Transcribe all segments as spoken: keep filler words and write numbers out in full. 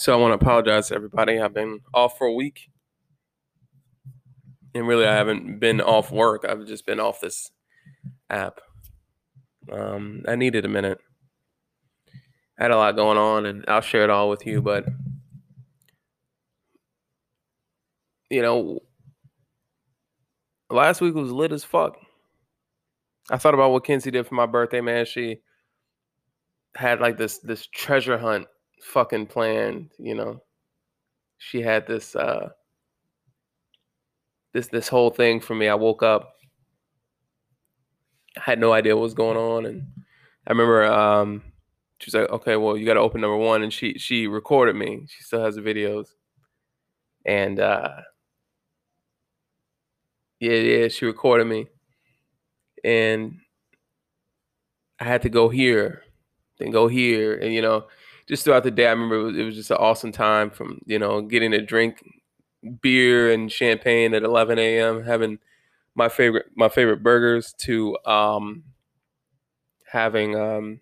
So I want to apologize to everybody. I've been off for a week. And really, I haven't been off work. I've just been off this app. Um, I needed a minute. I had a lot going on, and I'll share it all with you. But, you know, last week was lit as fuck. I thought about what Kenzie did for my birthday, man. She had like this this treasure hunt fucking planned, you know. She had this uh this this whole thing for me. I woke up, I had no idea what was going on, and I remember um she was like, okay, well, you gotta open number one, and she she recorded me. She still has the videos. And uh yeah, yeah, she recorded me. And I had to go here, then go here. And, you know, just throughout the day, I remember it was, it was just an awesome time from, you know, getting to drink beer and champagne at eleven a.m., having my favorite my favorite burgers, to um, having um,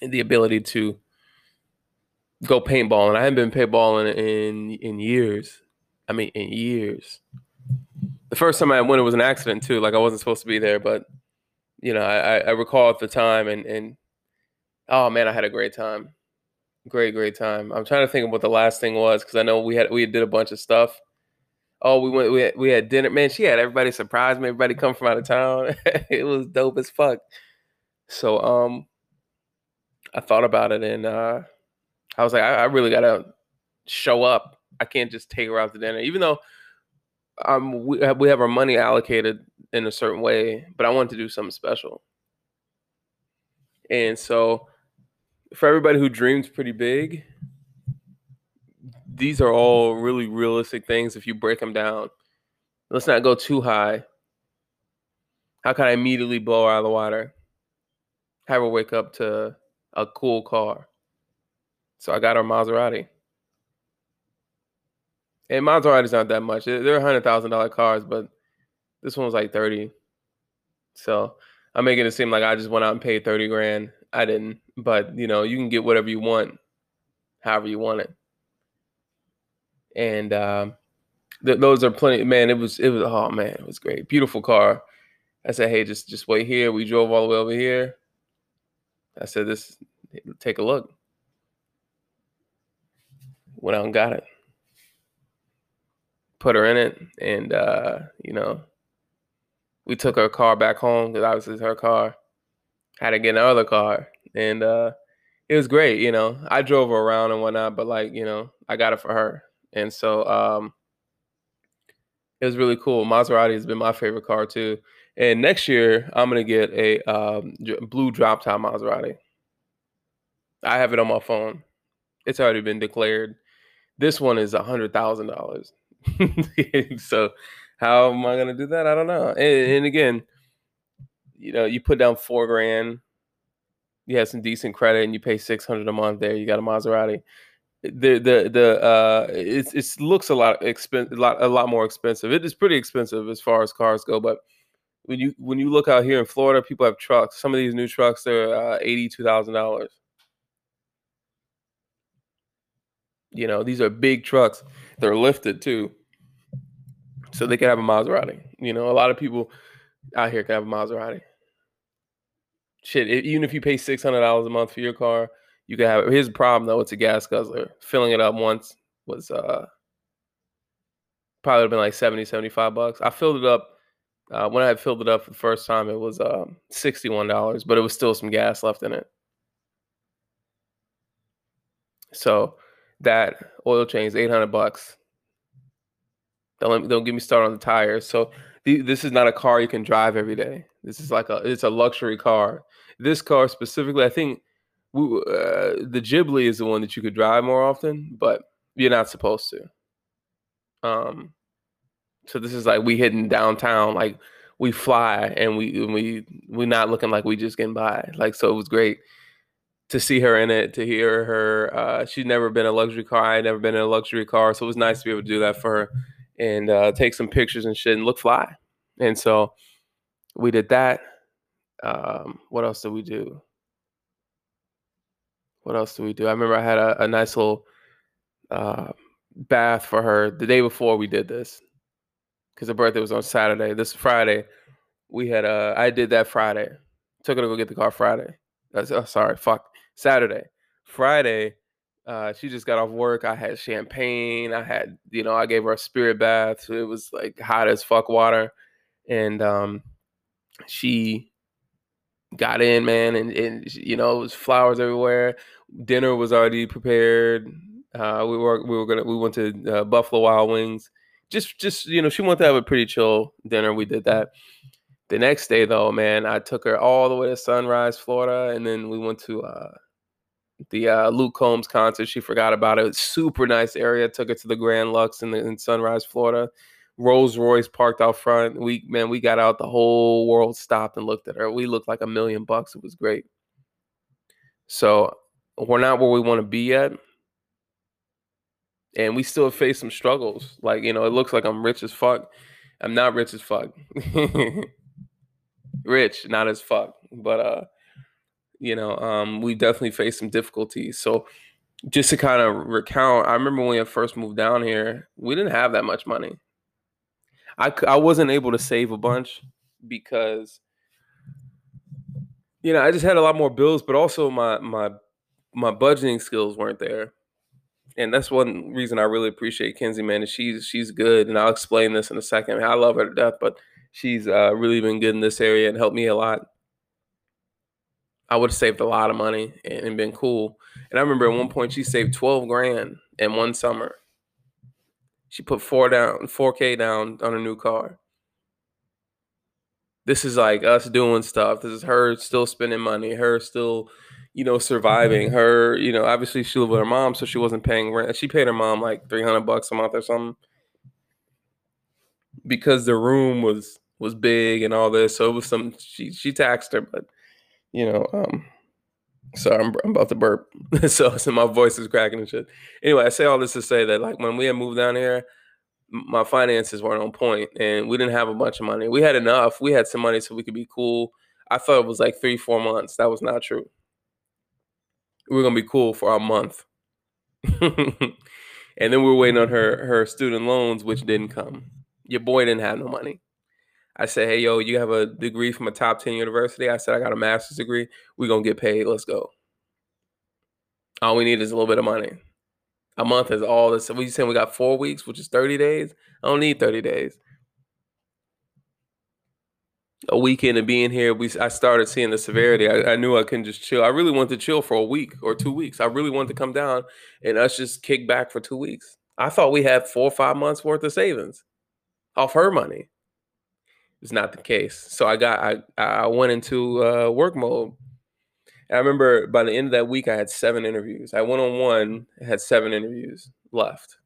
the ability to go paintballing. And I hadn't been paintballing in, in years. I mean, in years. The first time I went, it was an accident, too. Like, I wasn't supposed to be there, but, you know, I, I recall at the time, and, and, oh, man, I had a great time. Great, great time. I'm trying to think of what the last thing was, because I know we had we did a bunch of stuff. Oh, we went, we had, we had dinner. Man, she had everybody surprised me. Everybody come from out of town. It was dope as fuck. So um, I thought about it, and uh, I was like, I, I really got to show up. I can't just take her out to dinner, even though Um, we have, we have our money allocated in a certain way, but I wanted to do something special. And so for everybody who dreams pretty big, these are all really realistic things if you break them down. Let's not go too high. How can I immediately blow her out of the water? Have her wake up to a cool car. So I got her Maserati. And Maserati's not that much. They're one hundred thousand dollars cars, but this one was like thirty. So I'm making it seem like I just went out and paid thirty grand. I didn't. But, you know, you can get whatever you want, however you want it. And um, th- those are plenty. Man, it was, it was, oh, man, it was great. Beautiful car. I said, hey, just, just wait here. We drove all the way over here. I said, this, take a look. Went out and got it. Put her in it, and uh, you know, we took her car back home, because obviously it's her car. Had to get in the other car, and uh, it was great. You know, I drove her around and whatnot, but like, you know, I got it for her, and so um, it was really cool. Maserati has been my favorite car too, and next year I'm gonna get a um, blue drop top Maserati. I have it on my phone. It's already been declared. This one is a hundred thousand dollars. So how am I gonna do that? I don't know. And, and again, you know, you put down four grand, you have some decent credit, and you pay six hundred a month. There, you got a Maserati. The the the uh, it it looks a lot expensive, a lot a lot more expensive. It is pretty expensive as far as cars go. But when you when you look out here in Florida, people have trucks. Some of these new trucks, they're uh, eighty two thousand dollars. You know, these are big trucks. They're lifted, too. So they can have a Maserati. You know, a lot of people out here can have a Maserati. Shit, it, even if you pay six hundred dollars a month for your car, you can have it. Here's the problem, though. It's a gas guzzler. Filling it up once was uh, probably been like seventy, seventy-five bucks. I filled it up. Uh, when I had filled it up for the first time, it was um, sixty-one dollars, but it was still some gas left in it. So that oil change, eight hundred bucks. Don't let me, don't get me started on the tires. So th- this is not a car you can drive every day. This is like a, it's a luxury car. This car specifically, I think we, uh, the Ghibli is the one that you could drive more often, but you're not supposed to. Um, so this is like we hitting downtown, like we fly, and we and we we're not looking like we just getting by. Like, so it was great to see her in it, to hear her. Uh, she'd never been in a luxury car. I had never been in a luxury car. So it was nice to be able to do that for her and uh, take some pictures and shit and look fly. And so we did that. Um, what else did we do? What else do we do? I remember I had a, a nice little uh, bath for her the day before we did this, because her birthday was on Saturday. This Friday, we had uh, I did that Friday. Took her to go get the car Friday. Uh, oh, sorry, fuck Saturday. Friday, uh, she just got off work. I had champagne. I had, you know, I gave her a spirit bath. So it was like hot as fuck water, and um, she got in, man, and, and you know, it was flowers everywhere. Dinner was already prepared. Uh, we were we were gonna we went to uh, Buffalo Wild Wings. Just just you know, she wanted to have a pretty chill dinner. We did that. The next day, though, man, I took her all the way to Sunrise, Florida, and then we went to uh, the uh, Luke Combs concert. She forgot about it. It was super nice area. Took her to the Grand Lux in, the, in Sunrise, Florida. Rolls-Royce parked out front. We man, we got out. The whole world stopped and looked at her. We looked like a million bucks. It was great. So we're not where we want to be yet, and we still face some struggles. Like, you know, it looks like I'm rich as fuck. I'm not rich as fuck. Rich, not as fuck. But uh, you know, um, we definitely face some difficulties. So just to kind of recount, I remember when I first moved down here, we didn't have that much money. I, I wasn't able to save a bunch because, you know, I just had a lot more bills, but also my my my budgeting skills weren't there. And that's one reason I really appreciate Kenzie, man, is she's, she's good, and I'll explain this in a second. I love her to death, but she's uh, really been good in this area and helped me a lot. I would have saved a lot of money and, and been cool. And I remember at one point she saved twelve grand in one summer. She put four down, four K down on a new car. This is like us doing stuff. This is her still spending money, her still, you know, surviving. Her, you know, obviously she lived with her mom, so she wasn't paying rent. She paid her mom like three hundred bucks a month or something because the room was was big and all this. So it was some she she taxed her, but you know, um, sorry, I'm, I'm about to burp. so, so my voice is cracking and shit. Anyway, I say all this to say that, like, when we had moved down here, my finances weren't on point, and we didn't have a bunch of money. We had enough. We had some money so we could be cool. I thought it was like three, four months. That was not true. We were going to be cool for a month. And then we were waiting on her, her student loans, which didn't come. Your boy didn't have no money. I said, hey, yo, you have a degree from a top ten university? I said, I got a master's degree. We're going to get paid. Let's go. All we need is a little bit of money. A month is all this. So we saying we got four weeks, which is thirty days. I don't need thirty days. A weekend of being here, we I started seeing the severity. I, I knew I couldn't just chill. I really wanted to chill for a week or two weeks. I really wanted to come down and us just kick back for two weeks. I thought we had four or five months worth of savings off her money. It's not the case. So I got I I went into uh, work mode. And I remember by the end of that week, I had seven interviews. I went on one, had seven interviews left.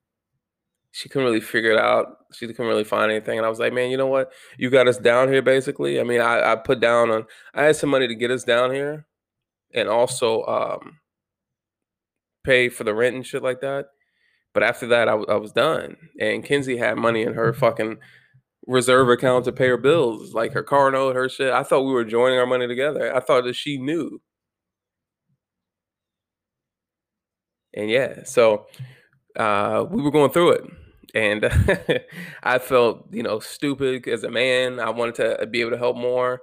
She couldn't really figure it out. She couldn't really find anything. And I was like, man, you know what? You got us down here, basically. I mean, I, I put down on, I had some money to get us down here and also um, pay for the rent and shit like that. But after that, I, I was done. And Kenzie had money in her fucking reserve account to pay her bills, like her car note, her shit. I thought we were joining our money together. I thought that she knew. And yeah, so uh, we were going through it. And I felt, you know, stupid as a man. I wanted to be able to help more.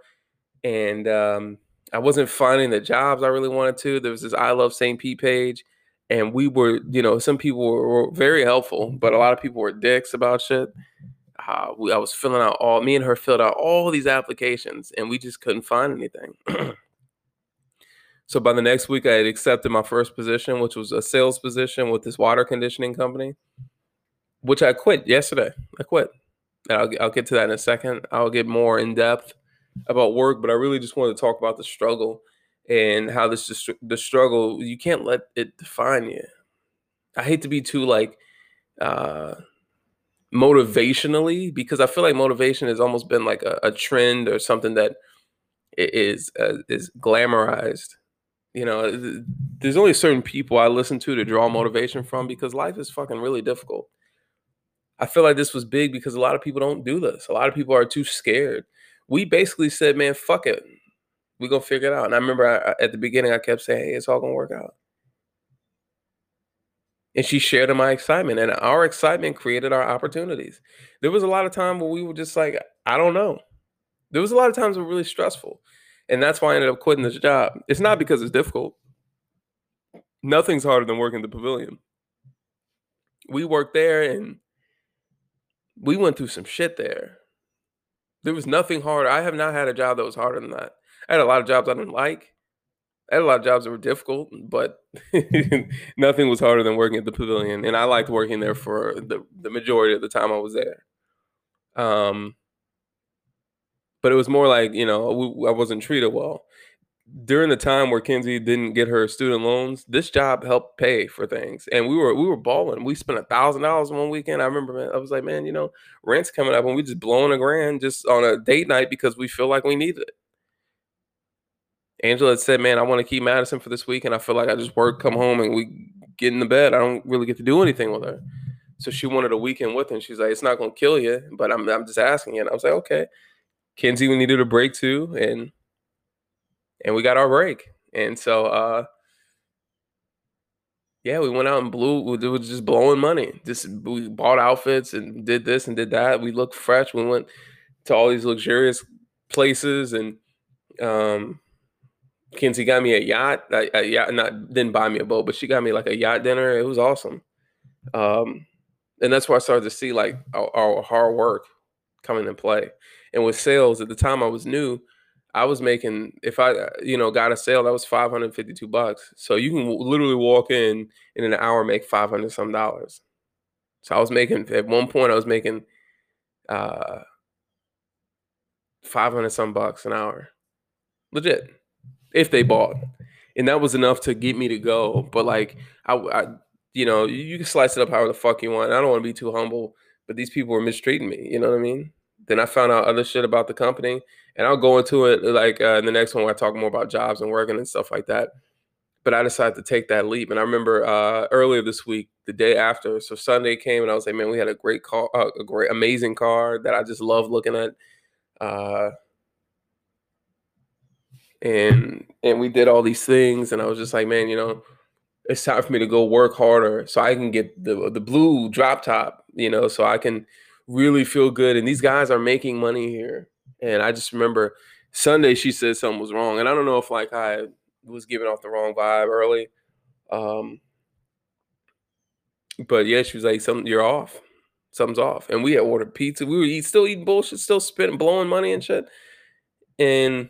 And um, I wasn't finding the jobs I really wanted to. There was this I Love Saint Pete page. And we were, you know, some people were, were very helpful, but a lot of people were dicks about shit. Uh, we, I was filling out all, me and her filled out all these applications, and we just couldn't find anything. So by the next week, I had accepted my first position, which was a sales position with this water conditioning company, which I quit yesterday. I quit. And I'll, I'll get to that in a second. I'll get more in depth about work, but I really just wanted to talk about the struggle and how this just, the struggle, you can't let it define you. I hate to be too like, uh, motivationally, because I feel like motivation has almost been like a, a trend or something that is uh, is glamorized. You know, there's only certain people I listen to to draw motivation from because life is fucking really difficult. I feel like this was big because a lot of people don't do this. A lot of people are too scared. We basically said, man, fuck it. We're going to figure it out. And I remember I, at the beginning, I kept saying, hey, it's all going to work out. And she shared in my excitement, and our excitement created our opportunities. There was a lot of time where we were just like, I don't know. There was a lot of times were really stressful. And that's why I ended up quitting this job. It's not because it's difficult. Nothing's harder than working at the Pavilion. We worked there and we went through some shit there. There was nothing harder. I have not had a job that was harder than that. I had a lot of jobs I didn't like. I had a lot of jobs that were difficult, but nothing was harder than working at the Pavilion. And I liked working there for the, the majority of the time I was there. Um, but it was more like, you know, we, I wasn't treated well. During the time where Kenzie didn't get her student loans, this job helped pay for things. And we were we were balling. We spent a thousand dollars one weekend. I remember, man, I was like, man, you know, rent's coming up and we just blowing a grand just on a date night because we feel like we needed it. Angela had said, man, I want to keep Madison for this week, and I feel like I just work, come home, and we get in the bed. I don't really get to do anything with her. So she wanted a weekend with her, and she's like, it's not going to kill you, but I'm I'm just asking you. And I was like, okay. Kenzie, we needed a break too, and and we got our break. And so, uh, yeah, we went out and blew. It was just blowing money. Just we bought outfits and did this and did that. We looked fresh. We went to all these luxurious places, and um. Kenzie got me a yacht. A, a yacht, not didn't buy me a boat, but she got me like a yacht dinner. It was awesome, um, and that's where I started to see like our, our hard work coming in play. And with sales, at the time I was new, I was making, if I you know got a sale, that was five hundred fifty-two bucks. So you can literally walk in and in an hour make five hundred some dollars. So I was making at one point I was making uh, five hundred some bucks an hour, legit. If they bought, and that was enough to get me to go. But like, I, I you know, you, you can slice it up however the fuck you want. I don't want to be too humble, but these people were mistreating me. You know what I mean? Then I found out other shit about the company, and I'll go into it like uh, in the next one where I talk more about jobs and working and stuff like that. But I decided to take that leap. And I remember uh, earlier this week, the day after, so Sunday came, and I was like, man, we had a great car, uh, a great, amazing car that I just love looking at. Uh, And and we did all these things, and I was just like, man, you know, it's time for me to go work harder so I can get the the blue drop top, you know, so I can really feel good. And these guys are making money here. And I just remember Sunday she said something was wrong. And I don't know if like I was giving off the wrong vibe early. Um, but yeah, she was like, something, you're off. Something's off. And we had ordered pizza. We were eat, still eating bullshit, still spending, blowing money and shit. And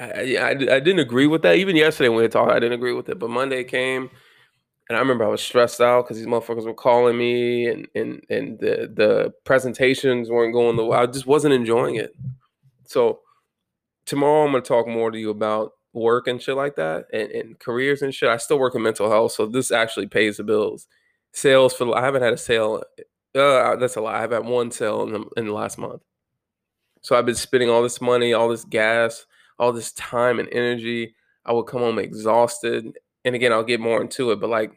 I, I, I didn't agree with that. Even yesterday when we talked, I didn't agree with it. But Monday came, and I remember I was stressed out because these motherfuckers were calling me, and and and the the presentations weren't going the way. I just wasn't enjoying it. So tomorrow I'm gonna talk more to you about work and shit like that, and, and careers and shit. I still work in mental health, so this actually pays the bills. Sales for I haven't had a sale. Uh, that's a lie. I've had one sale in the, in the last month. So I've been spending all this money, all this gas, all this time and energy. I would come home exhausted. And again, I'll get more into it, but like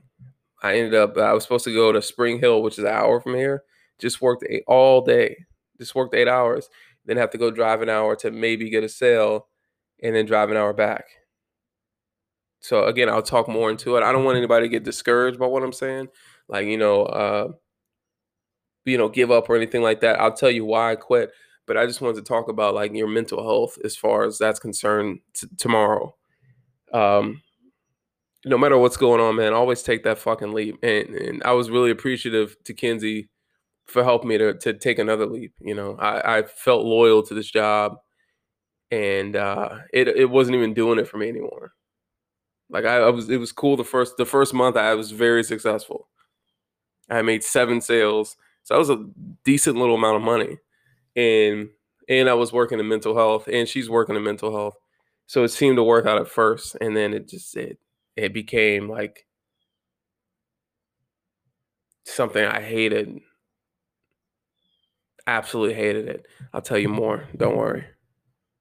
I ended up, I was supposed to go to Spring Hill, which is an hour from here. Just worked eight, all day, just worked eight hours. Then have to go drive an hour to maybe get a sale and then drive an hour back. So again, I'll talk more into it. I don't want anybody to get discouraged by what I'm saying. Like, you know, uh, you know, give up or anything like that. I'll tell you why I quit. But I just wanted to talk about like your mental health as far as that's concerned t- tomorrow. Um, no matter what's going on, man, always take that fucking leap. And and I was really appreciative to Kenzie for helping me to to take another leap. You know, I, I felt loyal to this job, and uh, it it wasn't even doing it for me anymore. Like I, I was, it was cool the first the first month. I was very successful. I made seven sales, so that was a decent little amount of money. And and I was working in mental health, and she's working in mental health, so it seemed to work out at first, and then it just it it became like something I hated, absolutely hated it. I'll tell you more. Don't worry.